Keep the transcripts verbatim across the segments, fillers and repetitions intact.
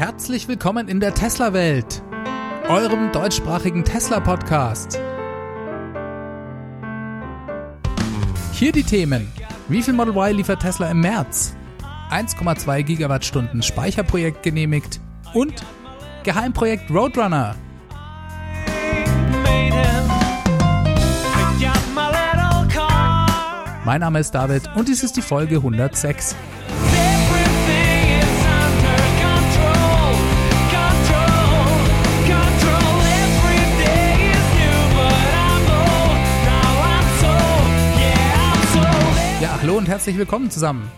Herzlich willkommen in der Tesla-Welt, eurem deutschsprachigen Tesla-Podcast. Hier die Themen. Wie viel Model Y liefert Tesla im März? eins Komma zwei Gigawattstunden Speicherprojekt genehmigt und Geheimprojekt Roadrunner. Mein Name ist David und dies ist die Folge hundertsechs. Hallo und herzlich willkommen zusammen.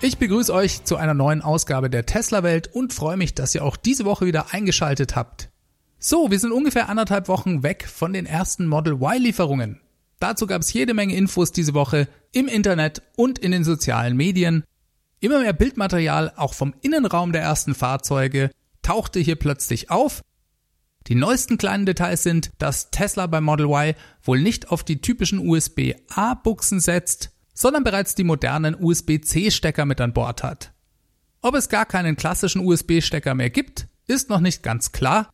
Ich begrüße euch zu einer neuen Ausgabe der Tesla-Welt und freue mich, dass ihr auch diese Woche wieder eingeschaltet habt. So, wir sind ungefähr anderthalb Wochen weg von den ersten Model Y-Lieferungen. Dazu gab es jede Menge Infos diese Woche im Internet und in den sozialen Medien. Immer mehr Bildmaterial, auch vom Innenraum der ersten Fahrzeuge, tauchte hier plötzlich auf. Die neuesten kleinen Details sind, dass Tesla bei Model Y wohl nicht auf die typischen U S B A-Buchsen setzt, sondern bereits die modernen U S B C Stecker mit an Bord hat. Ob es gar keinen klassischen U S B Stecker mehr gibt, ist noch nicht ganz klar.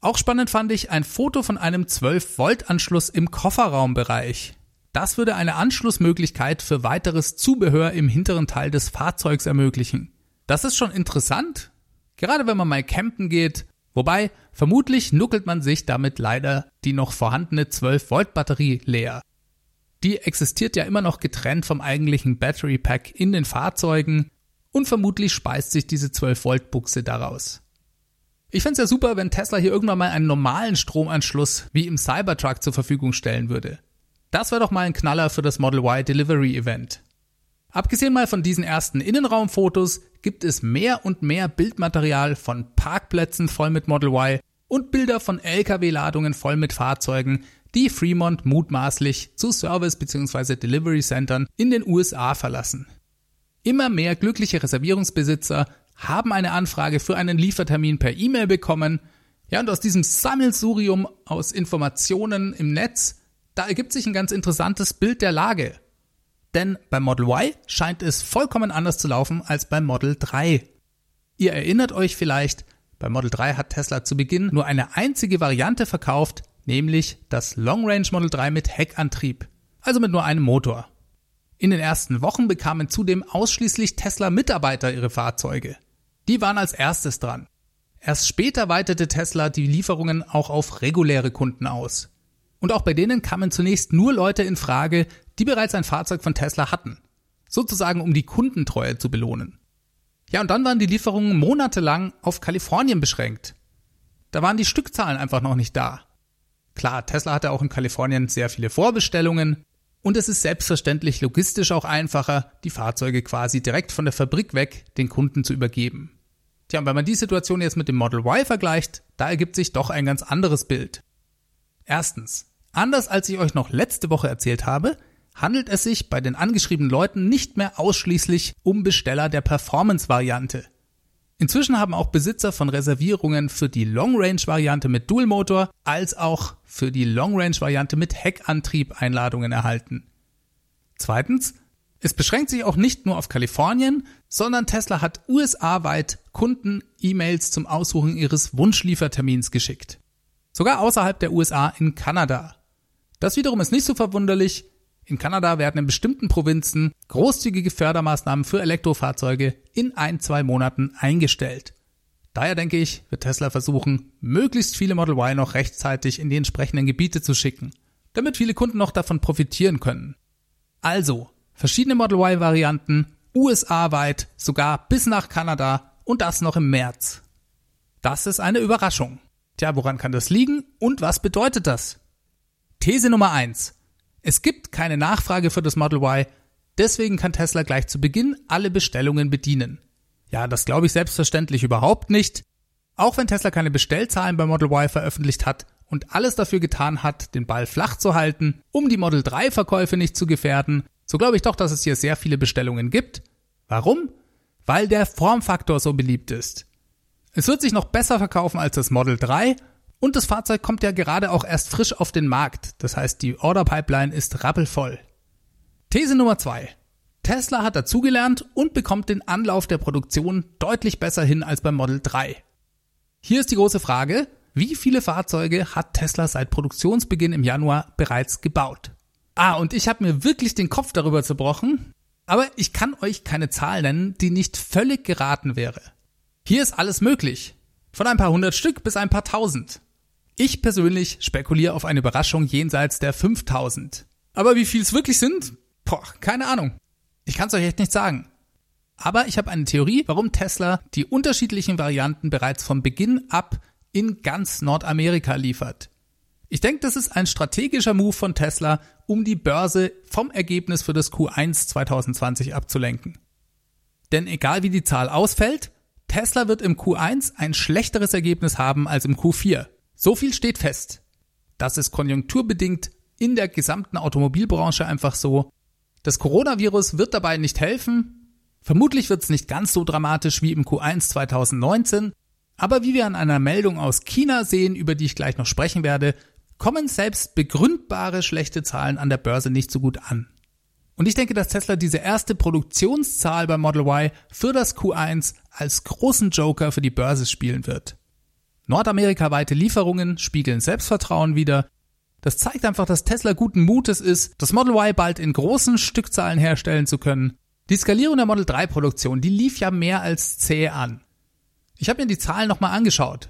Auch spannend fand ich ein Foto von einem zwölf Volt Anschluss im Kofferraumbereich. Das würde eine Anschlussmöglichkeit für weiteres Zubehör im hinteren Teil des Fahrzeugs ermöglichen. Das ist schon interessant, gerade wenn man mal campen geht. Wobei, vermutlich nuckelt man sich damit leider die noch vorhandene zwölf Volt Batterie leer. Die existiert ja immer noch getrennt vom eigentlichen Battery Pack in den Fahrzeugen und vermutlich speist sich diese zwölf Volt Buchse daraus. Ich fände es ja super, wenn Tesla hier irgendwann mal einen normalen Stromanschluss wie im Cybertruck zur Verfügung stellen würde. Das wäre doch mal ein Knaller für das Model Y Delivery Event. Abgesehen mal von diesen ersten Innenraumfotos gibt es mehr und mehr Bildmaterial von Parkplätzen voll mit Model Y und Bilder von L K W-Ladungen voll mit Fahrzeugen, die Fremont mutmaßlich zu Service- bzw. Delivery-Centern in den U S A verlassen. Immer mehr glückliche Reservierungsbesitzer haben eine Anfrage für einen Liefertermin per E-Mail bekommen. Ja, und aus diesem Sammelsurium aus Informationen im Netz, da ergibt sich ein ganz interessantes Bild der Lage. Denn beim Model Y scheint es vollkommen anders zu laufen als beim Model drei. Ihr erinnert euch vielleicht, beim Model drei hat Tesla zu Beginn nur eine einzige Variante verkauft, nämlich das Long-Range Model drei mit Heckantrieb, also mit nur einem Motor. In den ersten Wochen bekamen zudem ausschließlich Tesla-Mitarbeiter ihre Fahrzeuge. Die waren als erstes dran. Erst später weitete Tesla die Lieferungen auch auf reguläre Kunden aus. Und auch bei denen kamen zunächst nur Leute in Frage, die bereits ein Fahrzeug von Tesla hatten, sozusagen um die Kundentreue zu belohnen. Ja, und dann waren die Lieferungen monatelang auf Kalifornien beschränkt. Da waren die Stückzahlen einfach noch nicht da. Klar, Tesla hatte auch in Kalifornien sehr viele Vorbestellungen und es ist selbstverständlich logistisch auch einfacher, die Fahrzeuge quasi direkt von der Fabrik weg den Kunden zu übergeben. Tja, und wenn man die Situation jetzt mit dem Model Y vergleicht, da ergibt sich doch ein ganz anderes Bild. Erstens, anders als ich euch noch letzte Woche erzählt habe, handelt es sich bei den angeschriebenen Leuten nicht mehr ausschließlich um Besteller der Performance-Variante. Inzwischen haben auch Besitzer von Reservierungen für die Long-Range-Variante mit Dual-Motor als auch für die Long-Range-Variante mit Heckantrieb Einladungen erhalten. Zweitens, es beschränkt sich auch nicht nur auf Kalifornien, sondern Tesla hat U S A-weit Kunden E-Mails zum Aussuchen ihres Wunschliefertermins geschickt. Sogar außerhalb der U S A in Kanada. Das wiederum ist nicht so verwunderlich. In Kanada werden in bestimmten Provinzen großzügige Fördermaßnahmen für Elektrofahrzeuge in ein, zwei Monaten eingestellt. Daher denke ich, wird Tesla versuchen, möglichst viele Model Y noch rechtzeitig in die entsprechenden Gebiete zu schicken, damit viele Kunden noch davon profitieren können. Also, verschiedene Model Y-Varianten, U S A-weit, sogar bis nach Kanada und das noch im März. Das ist eine Überraschung. Tja, woran kann das liegen und was bedeutet das? These Nummer eins. Es gibt keine Nachfrage für das Model Y, deswegen kann Tesla gleich zu Beginn alle Bestellungen bedienen. Ja, das glaube ich selbstverständlich überhaupt nicht. Auch wenn Tesla keine Bestellzahlen bei Model Y veröffentlicht hat und alles dafür getan hat, den Ball flach zu halten, um die Model drei Verkäufe nicht zu gefährden, so glaube ich doch, dass es hier sehr viele Bestellungen gibt. Warum? Weil der Formfaktor so beliebt ist. Es wird sich noch besser verkaufen als das Model drei. Und das Fahrzeug kommt ja gerade auch erst frisch auf den Markt, das heißt die Order-Pipeline ist rappelvoll. These Nummer zwei. Tesla hat dazugelernt und bekommt den Anlauf der Produktion deutlich besser hin als beim Model drei. Hier ist die große Frage, wie viele Fahrzeuge hat Tesla seit Produktionsbeginn im Januar bereits gebaut? Ah, und ich habe mir wirklich den Kopf darüber zerbrochen, aber ich kann euch keine Zahl nennen, die nicht völlig geraten wäre. Hier ist alles möglich, von ein paar hundert Stück bis ein paar tausend. Ich persönlich spekuliere auf eine Überraschung jenseits der fünftausend. Aber wie viel es wirklich sind? Boah, keine Ahnung. Ich kann es euch echt nicht sagen. Aber ich habe eine Theorie, warum Tesla die unterschiedlichen Varianten bereits vom Beginn ab in ganz Nordamerika liefert. Ich denke, das ist ein strategischer Move von Tesla, um die Börse vom Ergebnis für das Q eins zwanzig zwanzig abzulenken. Denn egal wie die Zahl ausfällt, Tesla wird im Q eins ein schlechteres Ergebnis haben als im Q vier. So viel steht fest. Das ist konjunkturbedingt in der gesamten Automobilbranche einfach so. Das Coronavirus wird dabei nicht helfen. Vermutlich wird es nicht ganz so dramatisch wie im Q eins zwanzig neunzehn. Aber wie wir an einer Meldung aus China sehen, über die ich gleich noch sprechen werde, kommen selbst begründbare schlechte Zahlen an der Börse nicht so gut an. Und ich denke, dass Tesla diese erste Produktionszahl bei Model Y für das Q eins als großen Joker für die Börse spielen wird. Nordamerikaweite Lieferungen spiegeln Selbstvertrauen wider. Das zeigt einfach, dass Tesla guten Mutes ist, das Model Y bald in großen Stückzahlen herstellen zu können. Die Skalierung der Model drei Produktion, die lief ja mehr als zäh an. Ich habe mir die Zahlen nochmal angeschaut.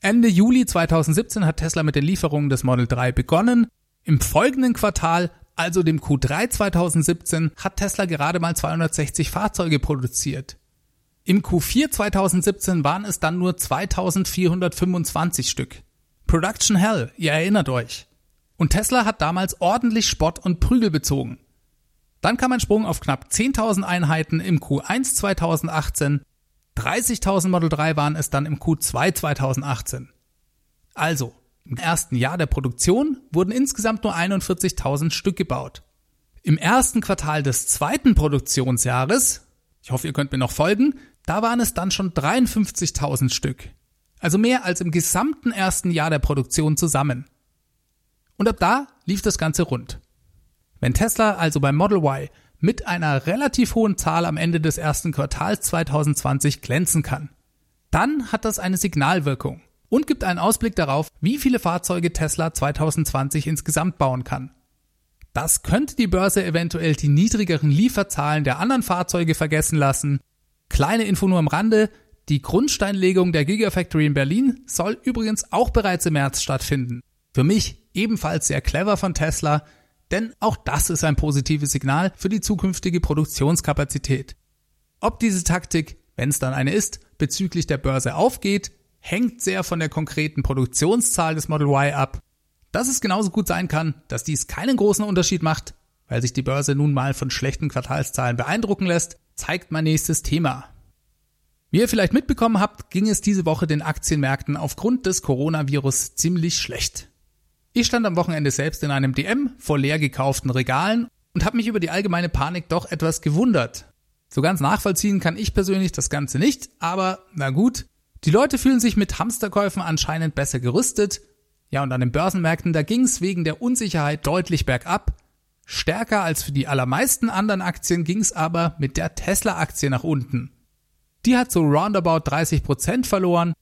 Ende Juli zwanzig siebzehn hat Tesla mit den Lieferungen des Model drei begonnen. Im folgenden Quartal, also dem Q drei zwanzig siebzehn, hat Tesla gerade mal zweihundertsechzig Fahrzeuge produziert. Im Q vier zwanzig siebzehn waren es dann nur zweitausendvierhundertfünfundzwanzig Stück. Production Hell, ihr erinnert euch. Und Tesla hat damals ordentlich Spott und Prügel bezogen. Dann kam ein Sprung auf knapp zehntausend Einheiten im Q eins zwanzig achtzehn, dreißigtausend Model drei waren es dann im Q zwei zwanzig achtzehn. Also, im ersten Jahr der Produktion wurden insgesamt nur einundvierzigtausend Stück gebaut. Im ersten Quartal des zweiten Produktionsjahres, ich hoffe, ihr könnt mir noch folgen, da waren es dann schon dreiundfünfzigtausend Stück. Also mehr als im gesamten ersten Jahr der Produktion zusammen. Und ab da lief das Ganze rund. Wenn Tesla also beim Model Y mit einer relativ hohen Zahl am Ende des ersten Quartals zwanzig zwanzig glänzen kann, dann hat das eine Signalwirkung und gibt einen Ausblick darauf, wie viele Fahrzeuge Tesla zwanzig zwanzig insgesamt bauen kann. Das könnte die Börse eventuell die niedrigeren Lieferzahlen der anderen Fahrzeuge vergessen lassen. Kleine Info nur am Rande, die Grundsteinlegung der Gigafactory in Berlin soll übrigens auch bereits im März stattfinden. Für mich ebenfalls sehr clever von Tesla, denn auch das ist ein positives Signal für die zukünftige Produktionskapazität. Ob diese Taktik, wenn es dann eine ist, bezüglich der Börse aufgeht, hängt sehr von der konkreten Produktionszahl des Model Y ab. Dass es genauso gut sein kann, dass dies keinen großen Unterschied macht, weil sich die Börse nun mal von schlechten Quartalszahlen beeindrucken lässt, zeigt mein nächstes Thema. Wie ihr vielleicht mitbekommen habt, ging es diese Woche den Aktienmärkten aufgrund des Coronavirus ziemlich schlecht. Ich stand am Wochenende selbst in einem D M vor leer gekauften Regalen und habe mich über die allgemeine Panik doch etwas gewundert. So ganz nachvollziehen kann ich persönlich das Ganze nicht, aber na gut. Die Leute fühlen sich mit Hamsterkäufen anscheinend besser gerüstet. Ja, und an den Börsenmärkten, da ging es wegen der Unsicherheit deutlich bergab. Stärker als für die allermeisten anderen Aktien ging es aber mit der Tesla-Aktie nach unten. Die hat so roundabout dreißig Prozent verloren.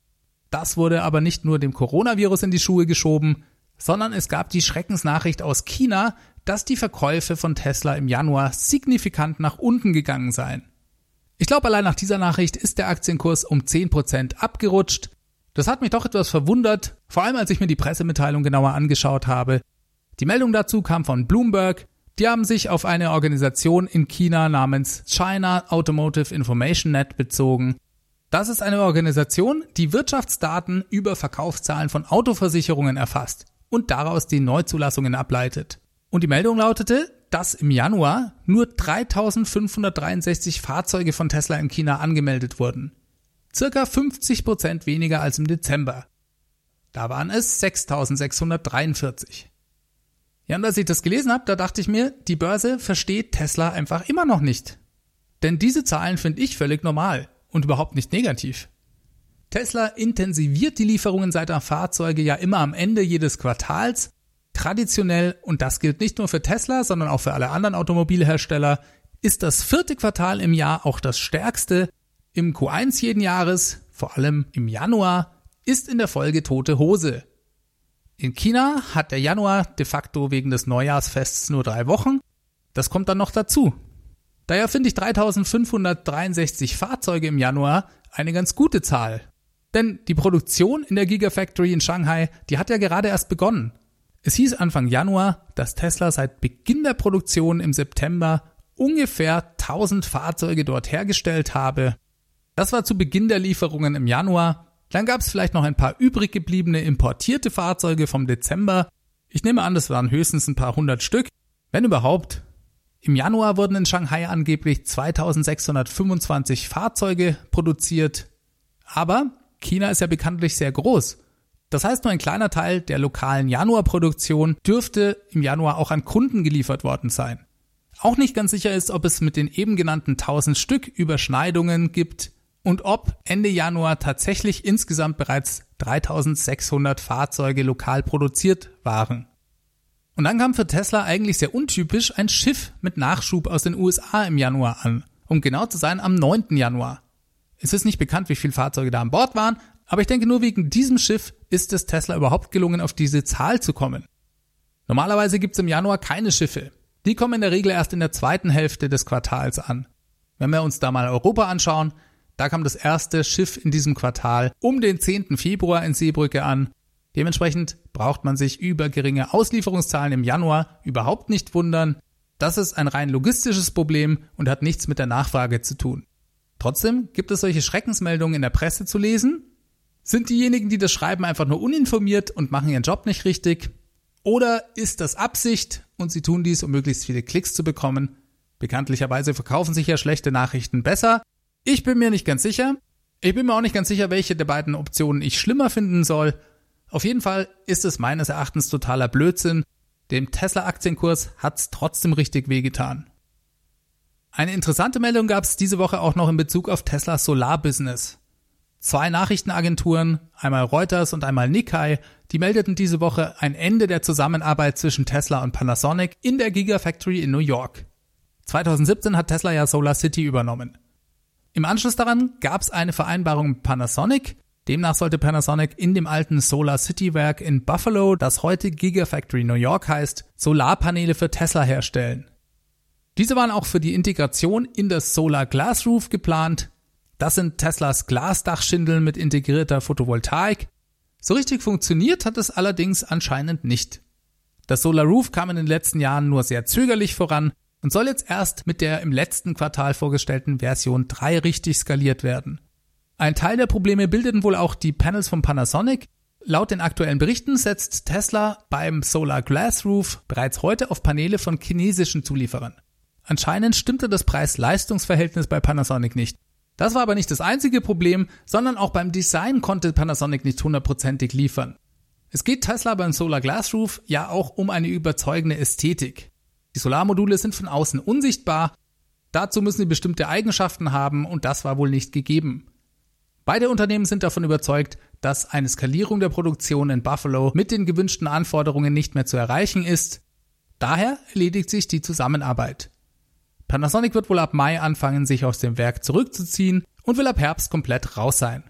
Das wurde aber nicht nur dem Coronavirus in die Schuhe geschoben, sondern es gab die Schreckensnachricht aus China, dass die Verkäufe von Tesla im Januar signifikant nach unten gegangen seien. Ich glaube, allein nach dieser Nachricht ist der Aktienkurs um zehn Prozent abgerutscht. Das hat mich doch etwas verwundert, vor allem als ich mir die Pressemitteilung genauer angeschaut habe. Die Meldung dazu kam von Bloomberg. Die haben sich auf eine Organisation in China namens China Automotive Information Net bezogen. Das ist eine Organisation, die Wirtschaftsdaten über Verkaufszahlen von Autoversicherungen erfasst und daraus die Neuzulassungen ableitet. Und die Meldung lautete, dass im Januar nur dreitausendfünfhundertdreiundsechzig Fahrzeuge von Tesla in China angemeldet wurden. Circa fünfzig Prozent weniger als im Dezember. Da waren es sechstausendsechshundertdreiundvierzig. Ja, und als ich das gelesen habe, da dachte ich mir, die Börse versteht Tesla einfach immer noch nicht. Denn diese Zahlen finde ich völlig normal und überhaupt nicht negativ. Tesla intensiviert die Lieferungen seiner Fahrzeuge ja immer am Ende jedes Quartals. Traditionell, und das gilt nicht nur für Tesla, sondern auch für alle anderen Automobilhersteller, ist das vierte Quartal im Jahr auch das stärkste. Im Q eins jeden Jahres, vor allem im Januar, ist in der Folge tote Hose. In China hat der Januar de facto wegen des Neujahrsfests nur drei Wochen. Das kommt dann noch dazu. Daher finde ich dreitausendfünfhundertdreiundsechzig Fahrzeuge im Januar eine ganz gute Zahl. Denn die Produktion in der Gigafactory in Shanghai, die hat ja gerade erst begonnen. Es hieß Anfang Januar, dass Tesla seit Beginn der Produktion im September ungefähr tausend Fahrzeuge dort hergestellt habe. Das war zu Beginn der Lieferungen im Januar. Dann gab es vielleicht noch ein paar übrig gebliebene importierte Fahrzeuge vom Dezember. Ich nehme an, das waren höchstens ein paar hundert Stück, wenn überhaupt. Im Januar wurden in Shanghai angeblich zweitausendsechshundertfünfundzwanzig Fahrzeuge produziert. Aber China ist ja bekanntlich sehr groß. Das heißt, nur ein kleiner Teil der lokalen Januarproduktion dürfte im Januar auch an Kunden geliefert worden sein. Auch nicht ganz sicher ist, ob es mit den eben genannten tausend Stück Überschneidungen gibt und ob Ende Januar tatsächlich insgesamt bereits dreitausendsechshundert Fahrzeuge lokal produziert waren. Und dann kam für Tesla eigentlich sehr untypisch ein Schiff mit Nachschub aus den U S A im Januar an, um genau zu sein am neunten Januar. Es ist nicht bekannt, wie viele Fahrzeuge da an Bord waren, aber ich denke, nur wegen diesem Schiff ist es Tesla überhaupt gelungen, auf diese Zahl zu kommen. Normalerweise gibt es im Januar keine Schiffe. Die kommen in der Regel erst in der zweiten Hälfte des Quartals an. Wenn wir uns da mal Europa anschauen, da kam das erste Schiff in diesem Quartal um den zehnten Februar in Seebrücke an. Dementsprechend braucht man sich über geringe Auslieferungszahlen im Januar überhaupt nicht wundern. Das ist ein rein logistisches Problem und hat nichts mit der Nachfrage zu tun. Trotzdem gibt es solche Schreckensmeldungen in der Presse zu lesen. Sind diejenigen, die das schreiben, einfach nur uninformiert und machen ihren Job nicht richtig? Oder ist das Absicht und sie tun dies, um möglichst viele Klicks zu bekommen? Bekanntlicherweise verkaufen sich ja schlechte Nachrichten besser. Ich bin mir nicht ganz sicher. Ich bin mir auch nicht ganz sicher, welche der beiden Optionen ich schlimmer finden soll. Auf jeden Fall ist es meines Erachtens totaler Blödsinn. Dem Tesla-Aktienkurs hat's trotzdem richtig wehgetan. Eine interessante Meldung gab's diese Woche auch noch in Bezug auf Teslas Solarbusiness. Zwei Nachrichtenagenturen, einmal Reuters und einmal Nikkei, die meldeten diese Woche ein Ende der Zusammenarbeit zwischen Tesla und Panasonic in der Gigafactory in New York. zweitausendsiebzehn hat Tesla ja Solar City übernommen. Im Anschluss daran gab's eine Vereinbarung mit Panasonic. Demnach sollte Panasonic in dem alten Solar City Werk in Buffalo, das heute Gigafactory New York heißt, Solarpaneele für Tesla herstellen. Diese waren auch für die Integration in das Solar Glass Roof geplant. Das sind Teslas Glasdachschindeln mit integrierter Photovoltaik. So richtig funktioniert hat es allerdings anscheinend nicht. Das Solar Roof kam in den letzten Jahren nur sehr zögerlich voran und soll jetzt erst mit der im letzten Quartal vorgestellten Version drei richtig skaliert werden. Ein Teil der Probleme bildeten wohl auch die Panels von Panasonic. Laut den aktuellen Berichten setzt Tesla beim Solar Glass Roof bereits heute auf Paneele von chinesischen Zulieferern. Anscheinend stimmte das Preis-Leistungs-Verhältnis bei Panasonic nicht. Das war aber nicht das einzige Problem, sondern auch beim Design konnte Panasonic nicht hundertprozentig liefern. Es geht Tesla beim Solar Glass Roof ja auch um eine überzeugende Ästhetik. Die Solarmodule sind von außen unsichtbar, dazu müssen sie bestimmte Eigenschaften haben und das war wohl nicht gegeben. Beide Unternehmen sind davon überzeugt, dass eine Skalierung der Produktion in Buffalo mit den gewünschten Anforderungen nicht mehr zu erreichen ist. Daher erledigt sich die Zusammenarbeit. Panasonic wird wohl ab Mai anfangen, sich aus dem Werk zurückzuziehen und will ab Herbst komplett raus sein.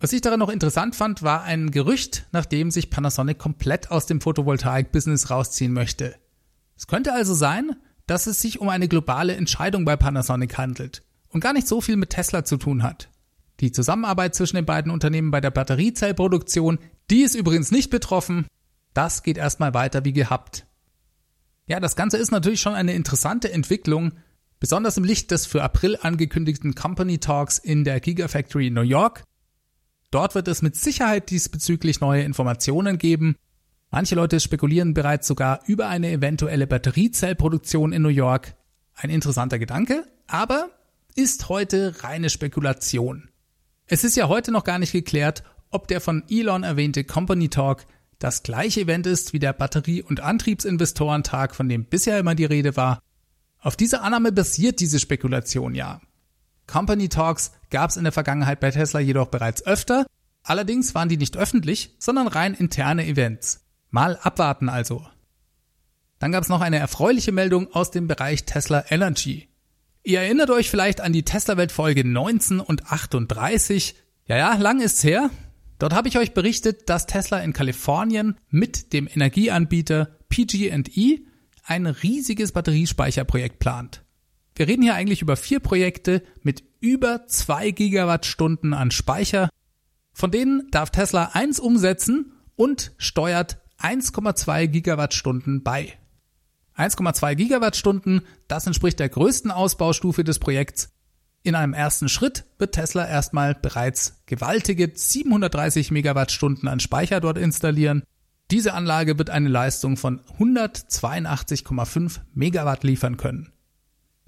Was ich daran noch interessant fand, war ein Gerücht, nachdem sich Panasonic komplett aus dem Photovoltaik-Business rausziehen möchte. Es könnte also sein, dass es sich um eine globale Entscheidung bei Panasonic handelt und gar nicht so viel mit Tesla zu tun hat. Die Zusammenarbeit zwischen den beiden Unternehmen bei der Batteriezellproduktion, die ist übrigens nicht betroffen. Das geht erstmal weiter wie gehabt. Ja, das Ganze ist natürlich schon eine interessante Entwicklung, besonders im Licht des für April angekündigten Company Talks in der Gigafactory in New York. Dort wird es mit Sicherheit diesbezüglich neue Informationen geben. Manche Leute spekulieren bereits sogar über eine eventuelle Batteriezellproduktion in New York. Ein interessanter Gedanke, aber ist heute reine Spekulation. Es ist ja heute noch gar nicht geklärt, ob der von Elon erwähnte Company Talk das gleiche Event ist wie der Batterie- und Antriebsinvestorentag, von dem bisher immer die Rede war. Auf diese Annahme basiert diese Spekulation ja. Company Talks gab es in der Vergangenheit bei Tesla jedoch bereits öfter, allerdings waren die nicht öffentlich, sondern rein interne Events. Mal abwarten also. Dann gab es noch eine erfreuliche Meldung aus dem Bereich Tesla Energy. Ihr erinnert euch vielleicht an die Tesla-Welt-Folge neunzehn und achtunddreißig. Ja, ja, lang ist's her. Dort habe ich euch berichtet, dass Tesla in Kalifornien mit dem Energieanbieter P G und E ein riesiges Batteriespeicherprojekt plant. Wir reden hier eigentlich über vier Projekte mit über zwei Gigawattstunden an Speicher. Von denen darf Tesla eins umsetzen und steuert eins Komma zwei Gigawattstunden bei. eins Komma zwei Gigawattstunden, das entspricht der größten Ausbaustufe des Projekts. In einem ersten Schritt wird Tesla erstmal bereits gewaltige siebenhundertdreißig Megawattstunden an Speicher dort installieren. Diese Anlage wird eine Leistung von hundertzweiundachtzig Komma fünf Megawatt liefern können.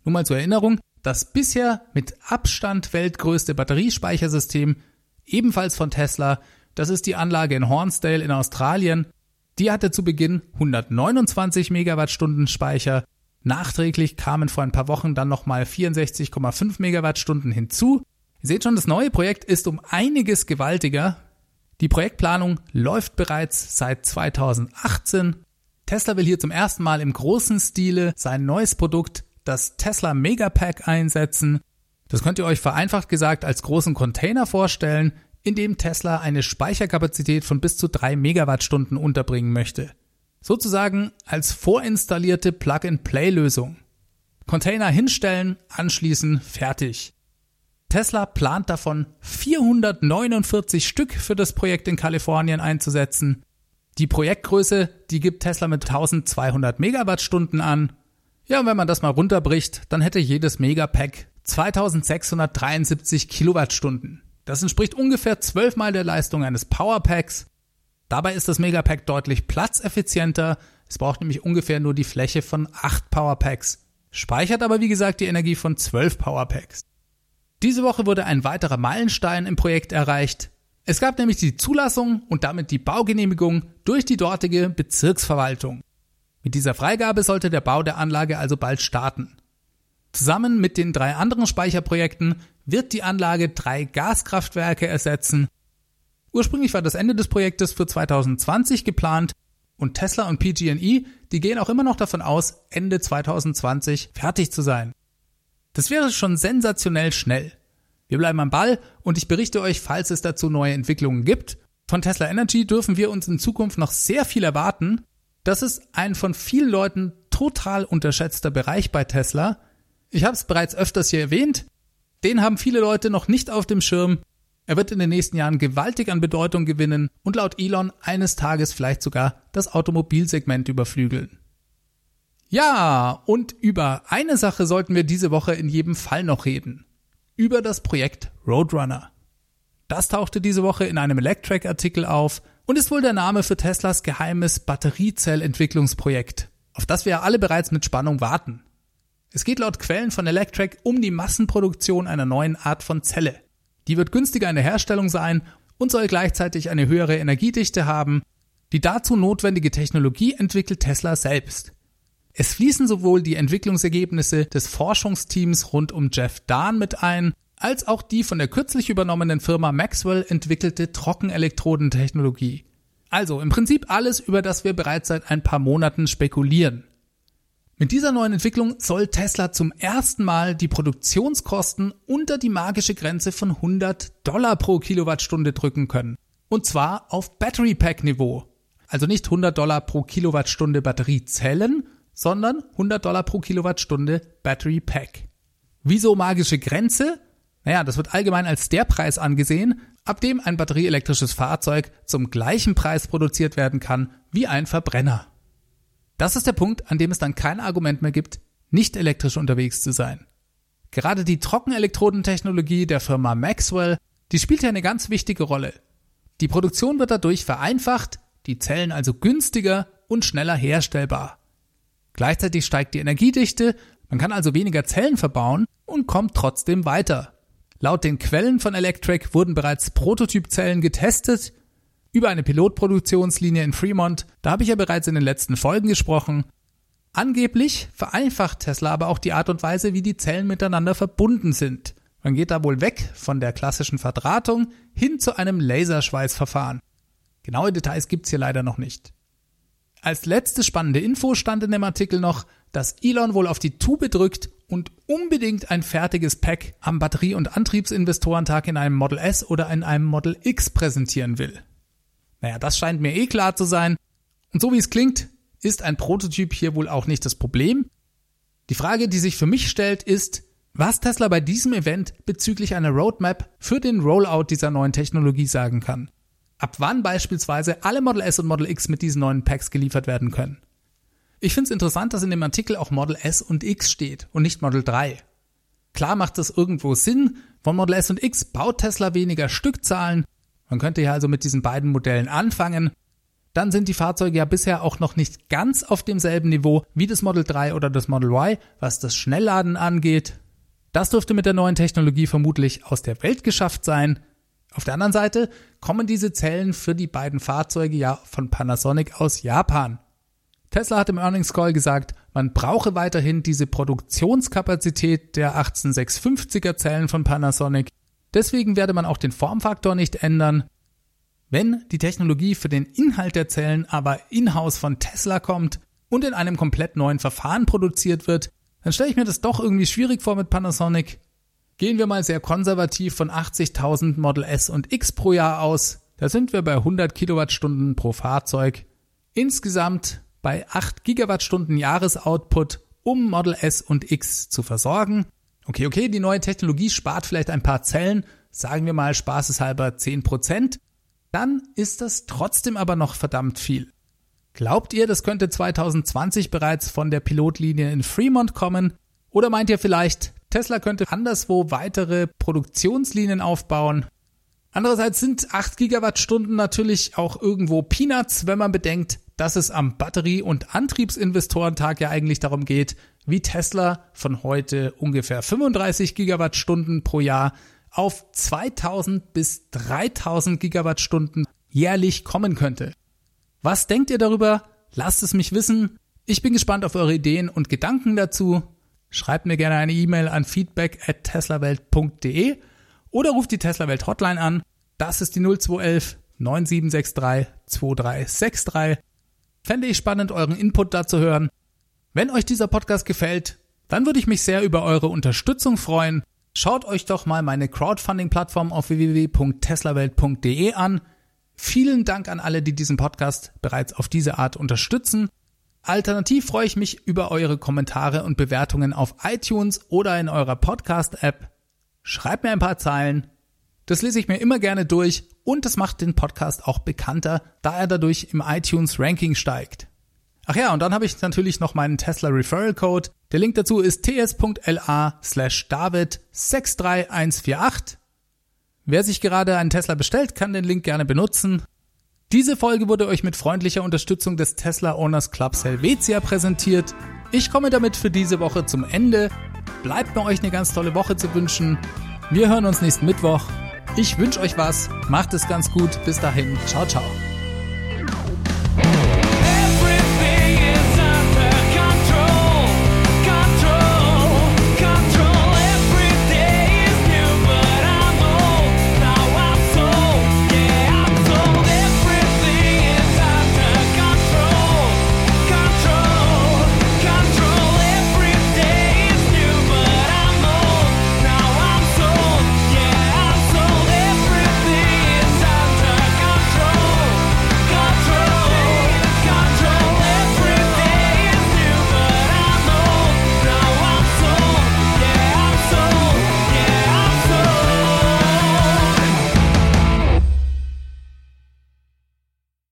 Nur mal zur Erinnerung, das bisher mit Abstand weltgrößte Batteriespeichersystem, ebenfalls von Tesla, das ist die Anlage in Hornsdale in Australien. Die hatte zu Beginn hundertneunundzwanzig Megawattstunden Speicher. Nachträglich kamen vor ein paar Wochen dann nochmal vierundsechzig Komma fünf Megawattstunden hinzu. Ihr seht schon, das neue Projekt ist um einiges gewaltiger. Die Projektplanung läuft bereits seit zweitausendachtzehn. Tesla will hier zum ersten Mal im großen Stile sein neues Produkt, das Tesla Megapack, einsetzen. Das könnt ihr euch vereinfacht gesagt als großen Container vorstellen, in dem Tesla eine Speicherkapazität von bis zu drei Megawattstunden unterbringen möchte. Sozusagen als vorinstallierte Plug-and-Play-Lösung. Container hinstellen, anschließen, fertig. Tesla plant davon vierhundertneunundvierzig Stück für das Projekt in Kalifornien einzusetzen. Die Projektgröße, die gibt Tesla mit zwölfhundert Megawattstunden an. Ja, und wenn man das mal runterbricht, dann hätte jedes Megapack zweitausendsechshundertdreiundsiebzig Kilowattstunden. Das entspricht ungefähr zwölfmal der Leistung eines Powerpacks. Dabei ist das Megapack deutlich platzeffizienter. Es braucht nämlich ungefähr nur die Fläche von acht Powerpacks, speichert aber wie gesagt die Energie von zwölf Powerpacks. Diese Woche wurde ein weiterer Meilenstein im Projekt erreicht. Es gab nämlich die Zulassung und damit die Baugenehmigung durch die dortige Bezirksverwaltung. Mit dieser Freigabe sollte der Bau der Anlage also bald starten. Zusammen mit den drei anderen Speicherprojekten wird die Anlage drei Gaskraftwerke ersetzen. Ursprünglich war das Ende des Projektes für zweitausendzwanzig geplant und Tesla und P G und E, die gehen auch immer noch davon aus, Ende zweitausendzwanzig fertig zu sein. Das wäre schon sensationell schnell. Wir bleiben am Ball und ich berichte euch, falls es dazu neue Entwicklungen gibt. Von Tesla Energy dürfen wir uns in Zukunft noch sehr viel erwarten. Das ist ein von vielen Leuten total unterschätzter Bereich bei Tesla. Ich habe es bereits öfters hier erwähnt. Den haben viele Leute noch nicht auf dem Schirm. Er wird in den nächsten Jahren gewaltig an Bedeutung gewinnen und laut Elon eines Tages vielleicht sogar das Automobilsegment überflügeln. Ja, und über eine Sache sollten wir diese Woche in jedem Fall noch reden. Über das Projekt Roadrunner. Das tauchte diese Woche in einem Electrek-Artikel auf und ist wohl der Name für Teslas geheimes Batteriezellentwicklungsprojekt, auf das wir ja alle bereits mit Spannung warten. Es geht laut Quellen von Electrek um die Massenproduktion einer neuen Art von Zelle. Die wird günstiger in der Herstellung sein und soll gleichzeitig eine höhere Energiedichte haben. Die dazu notwendige Technologie entwickelt Tesla selbst. Es fließen sowohl die Entwicklungsergebnisse des Forschungsteams rund um Jeff Dahn mit ein, als auch die von der kürzlich übernommenen Firma Maxwell entwickelte Trockenelektrodentechnologie. Also im Prinzip alles, über das wir bereits seit ein paar Monaten spekulieren. Mit dieser neuen Entwicklung soll Tesla zum ersten Mal die Produktionskosten unter die magische Grenze von hundert Dollar pro Kilowattstunde drücken können. Und zwar auf Battery-Pack-Niveau. Also nicht hundert Dollar pro Kilowattstunde Batteriezellen, sondern hundert Dollar pro Kilowattstunde Battery-Pack. Wieso magische Grenze? Naja, das wird allgemein als der Preis angesehen, ab dem ein batterieelektrisches Fahrzeug zum gleichen Preis produziert werden kann wie ein Verbrenner. Das ist der Punkt, an dem es dann kein Argument mehr gibt, nicht elektrisch unterwegs zu sein. Gerade die Trockenelektrodentechnologie der Firma Maxwell, die spielt ja eine ganz wichtige Rolle. Die Produktion wird dadurch vereinfacht, die Zellen also günstiger und schneller herstellbar. Gleichzeitig steigt die Energiedichte, man kann also weniger Zellen verbauen und kommt trotzdem weiter. Laut den Quellen von Electrek wurden bereits Prototypzellen getestet. Über eine Pilotproduktionslinie in Fremont, da habe ich ja bereits in den letzten Folgen gesprochen. Angeblich vereinfacht Tesla aber auch die Art und Weise, wie die Zellen miteinander verbunden sind. Man geht da wohl weg von der klassischen Verdrahtung hin zu einem Laserschweißverfahren. Genaue Details gibt's hier leider noch nicht. Als letzte spannende Info stand in dem Artikel noch, dass Elon wohl auf die Tube drückt und unbedingt ein fertiges Pack am Batterie- und Antriebsinvestorentag in einem Model S oder in einem Model X präsentieren will. Naja, das scheint mir eh klar zu sein. Und so wie es klingt, ist ein Prototyp hier wohl auch nicht das Problem. Die Frage, die sich für mich stellt, ist, was Tesla bei diesem Event bezüglich einer Roadmap für den Rollout dieser neuen Technologie sagen kann. Ab wann beispielsweise alle Model S und Model X mit diesen neuen Packs geliefert werden können. Ich finde es interessant, dass in dem Artikel auch Model S und X steht und nicht Model drei. Klar macht das irgendwo Sinn, von Model S und X baut Tesla weniger Stückzahlen. Man könnte ja also mit diesen beiden Modellen anfangen. Dann sind die Fahrzeuge ja bisher auch noch nicht ganz auf demselben Niveau wie das Model drei oder das Model Y, was das Schnellladen angeht. Das dürfte mit der neuen Technologie vermutlich aus der Welt geschafft sein. Auf der anderen Seite kommen diese Zellen für die beiden Fahrzeuge ja von Panasonic aus Japan. Tesla hat im Earnings Call gesagt, man brauche weiterhin diese Produktionskapazität der achtzehn sechshundertfünfziger Zellen von Panasonic. Deswegen werde man auch den Formfaktor nicht ändern. Wenn die Technologie für den Inhalt der Zellen aber in-house von Tesla kommt und in einem komplett neuen Verfahren produziert wird, dann stelle ich mir das doch irgendwie schwierig vor mit Panasonic. Gehen wir mal sehr konservativ von achtzigtausend Model S und X pro Jahr aus. Da sind wir bei hundert Kilowattstunden pro Fahrzeug. Insgesamt bei acht Gigawattstunden Jahresoutput, um Model S und X zu versorgen. Okay, okay, die neue Technologie spart vielleicht ein paar Zellen, sagen wir mal spaßeshalber zehn Prozent. Dann ist das trotzdem aber noch verdammt viel. Glaubt ihr, das könnte zwanzig zwanzig bereits von der Pilotlinie in Fremont kommen? Oder meint ihr vielleicht, Tesla könnte anderswo weitere Produktionslinien aufbauen? Andererseits sind acht Gigawattstunden natürlich auch irgendwo Peanuts, wenn man bedenkt, dass es am Batterie- und Antriebsinvestorentag ja eigentlich darum geht, wie Tesla von heute ungefähr fünfunddreißig Gigawattstunden pro Jahr auf zweitausend bis dreitausend Gigawattstunden jährlich kommen könnte. Was denkt ihr darüber? Lasst es mich wissen. Ich bin gespannt auf eure Ideen und Gedanken dazu. Schreibt mir gerne eine E-Mail an feedback at teslawelt punkt de oder ruft die Teslawelt Hotline an. Das ist die null zwei eins eins neun sieben sechs drei zwei drei sechs drei. Fände ich spannend, euren Input dazu hören. Wenn euch dieser Podcast gefällt, dann würde ich mich sehr über eure Unterstützung freuen. Schaut euch doch mal meine Crowdfunding-Plattform auf w w w punkt teslawelt punkt de an. Vielen Dank an alle, die diesen Podcast bereits auf diese Art unterstützen. Alternativ freue ich mich über eure Kommentare und Bewertungen auf iTunes oder in eurer Podcast-App. Schreibt mir ein paar Zeilen. Das lese ich mir immer gerne durch und das macht den Podcast auch bekannter, da er dadurch im iTunes-Ranking steigt. Ach ja, und dann habe ich natürlich noch meinen Tesla-Referral-Code. Der Link dazu ist t s punkt l a slash david sechs drei eins vier acht. Wer sich gerade einen Tesla bestellt, kann den Link gerne benutzen. Diese Folge wurde euch mit freundlicher Unterstützung des Tesla Owners Club Helvetia präsentiert. Ich komme damit für diese Woche zum Ende. Bleibt mir euch eine ganz tolle Woche zu wünschen. Wir hören uns nächsten Mittwoch. Ich wünsche euch was. Macht es ganz gut. Bis dahin. Ciao, ciao.